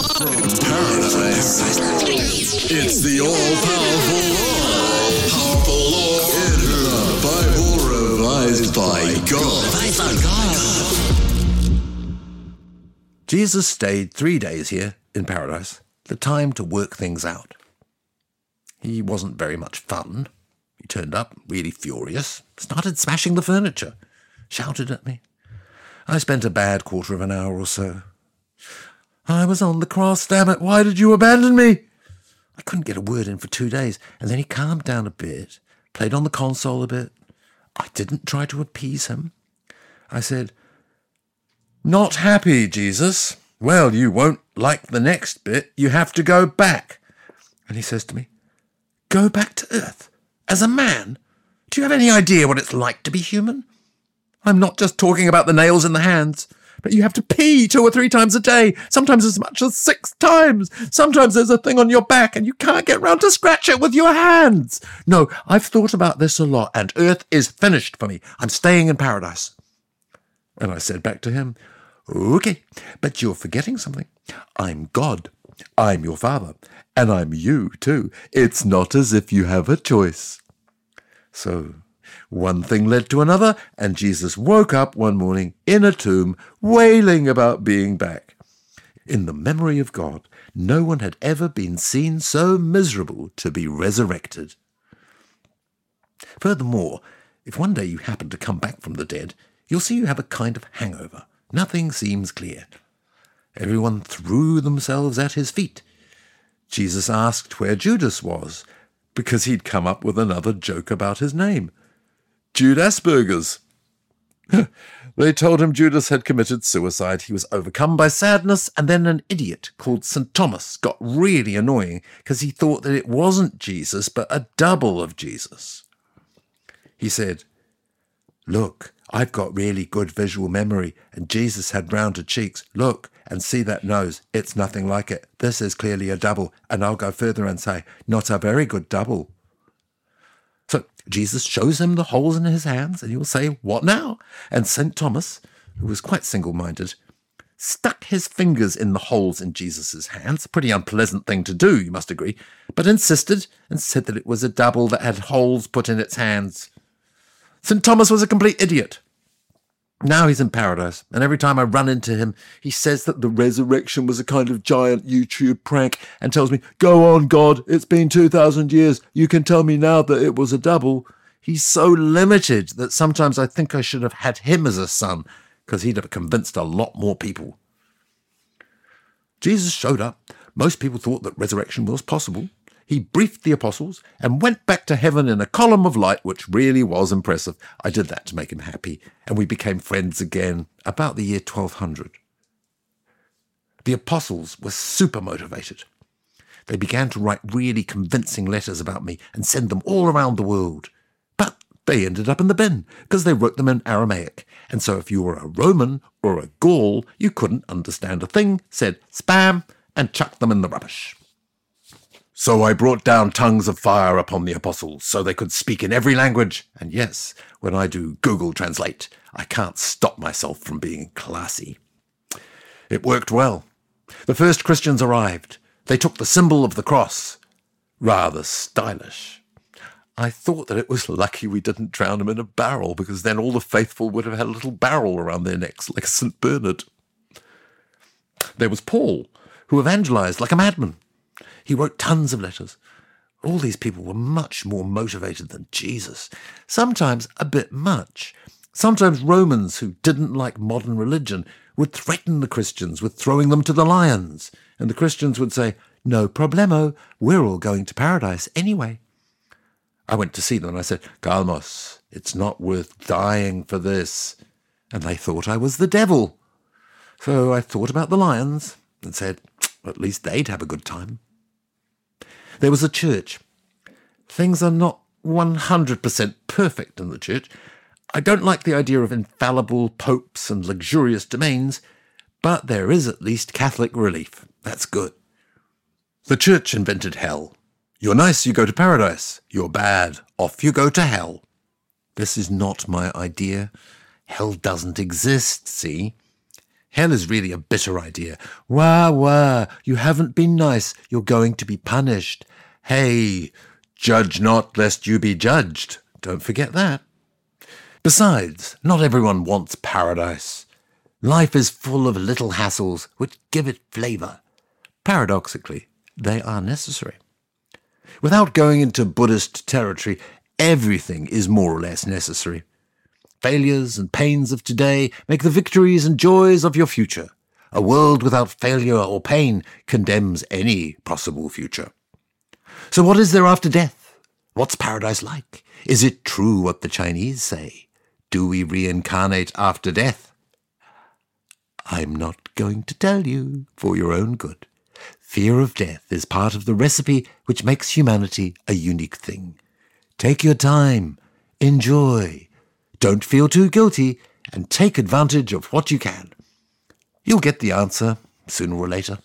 Paradise. It's the all-powerful law in the Bible revised by God. Jesus stayed 3 days here in paradise, the time to work things out. He wasn't very much fun. He turned up really furious, started smashing the furniture, shouted at me. I spent a bad quarter of an hour or so. I was on the cross, damn it, why did you abandon me? I couldn't get a word in for 2 days, and then he calmed down a bit, played on the console a bit. I didn't try to appease him. I said, "Not happy, Jesus? Well, you won't like the next bit. You have to go back." And he says to me, "Go back to earth? As a man? Do you have any idea what it's like to be human? I'm not just talking about the nails in the hands, but you have to pee 2 or 3 times a day, sometimes as much as 6 times. Sometimes there's a thing on your back and you can't get round to scratch it with your hands. No, I've thought about this a lot, and Earth is finished for me. I'm staying in paradise." And I said back to him, "Okay, but you're forgetting something. I'm God. I'm your father. And I'm you too. It's not as if you have a choice." So one thing led to another, and Jesus woke up one morning in a tomb, wailing about being back. In the memory of God, no one had ever been seen so miserable to be resurrected. Furthermore, if one day you happen to come back from the dead, you'll see you have a kind of hangover. Nothing seems clear. Everyone threw themselves at his feet. Jesus asked where Judas was, because he'd come up with another joke about his name. Jude Asperger's. They told him Judas had committed suicide. He was overcome by sadness, and then an idiot called St. Thomas got really annoying because he thought that it wasn't Jesus, but a double of Jesus. He said, "Look, I've got really good visual memory, and Jesus had rounder cheeks. Look and see that nose. It's nothing like it. This is clearly a double, and I'll go further and say, not a very good double." So Jesus shows him the holes in his hands, and he will say, "What now?" And St. Thomas, who was quite single-minded, stuck his fingers in the holes in Jesus' hands. Pretty unpleasant thing to do, you must agree, but insisted and said that it was a double that had holes put in its hands. St. Thomas was a complete idiot. Now he's in paradise, and every time I run into him, he says that the resurrection was a kind of giant YouTube prank and tells me, "Go on, God, it's been 2,000 years. You can tell me now that it was a double." He's so limited that sometimes I think I should have had him as a son, because he'd have convinced a lot more people. Jesus showed up. Most people thought that resurrection was possible. He briefed the apostles and went back to heaven in a column of light, which really was impressive. I did that to make him happy, and we became friends again about the year 1200. The apostles were super motivated. They began to write really convincing letters about me and send them all around the world. But they ended up in the bin because they wrote them in Aramaic. And so if you were a Roman or a Gaul, you couldn't understand a thing, said spam, and chucked them in the rubbish. So I brought down tongues of fire upon the apostles so they could speak in every language. And yes, when I do Google Translate, I can't stop myself from being classy. It worked well. The first Christians arrived. They took the symbol of the cross. Rather stylish. I thought that it was lucky we didn't drown them in a barrel, because then all the faithful would have had a little barrel around their necks like St. Bernard. There was Paul, who evangelized like a madman. He wrote tons of letters. All these people were much more motivated than Jesus, sometimes a bit much. Sometimes Romans who didn't like modern religion would threaten the Christians with throwing them to the lions, and the Christians would say, "No problemo, we're all going to paradise anyway." I went to see them and I said, "Calmos, it's not worth dying for this." And they thought I was the devil. So I thought about the lions and said, at least they'd have a good time. There was a church. Things are not 100% perfect in the church. I don't like the idea of infallible popes and luxurious domains, but there is at least Catholic relief. That's good. The church invented hell. You're nice, you go to paradise. You're bad, off you go to hell. This is not my idea. Hell doesn't exist, see? Hell is really a bitter idea. Wah, wah, you haven't been nice. You're going to be punished. Hey, judge not lest you be judged. Don't forget that. Besides, not everyone wants paradise. Life is full of little hassles which give it flavour. Paradoxically, they are necessary. Without going into Buddhist territory, everything is more or less necessary. Failures and pains of today make the victories and joys of your future. A world without failure or pain condemns any possible future. So what is there after death? What's paradise like? Is it true what the Chinese say? Do we reincarnate after death? I'm not going to tell you for your own good. Fear of death is part of the recipe which makes humanity a unique thing. Take your time, enjoy, don't feel too guilty, and take advantage of what you can. You'll get the answer sooner or later.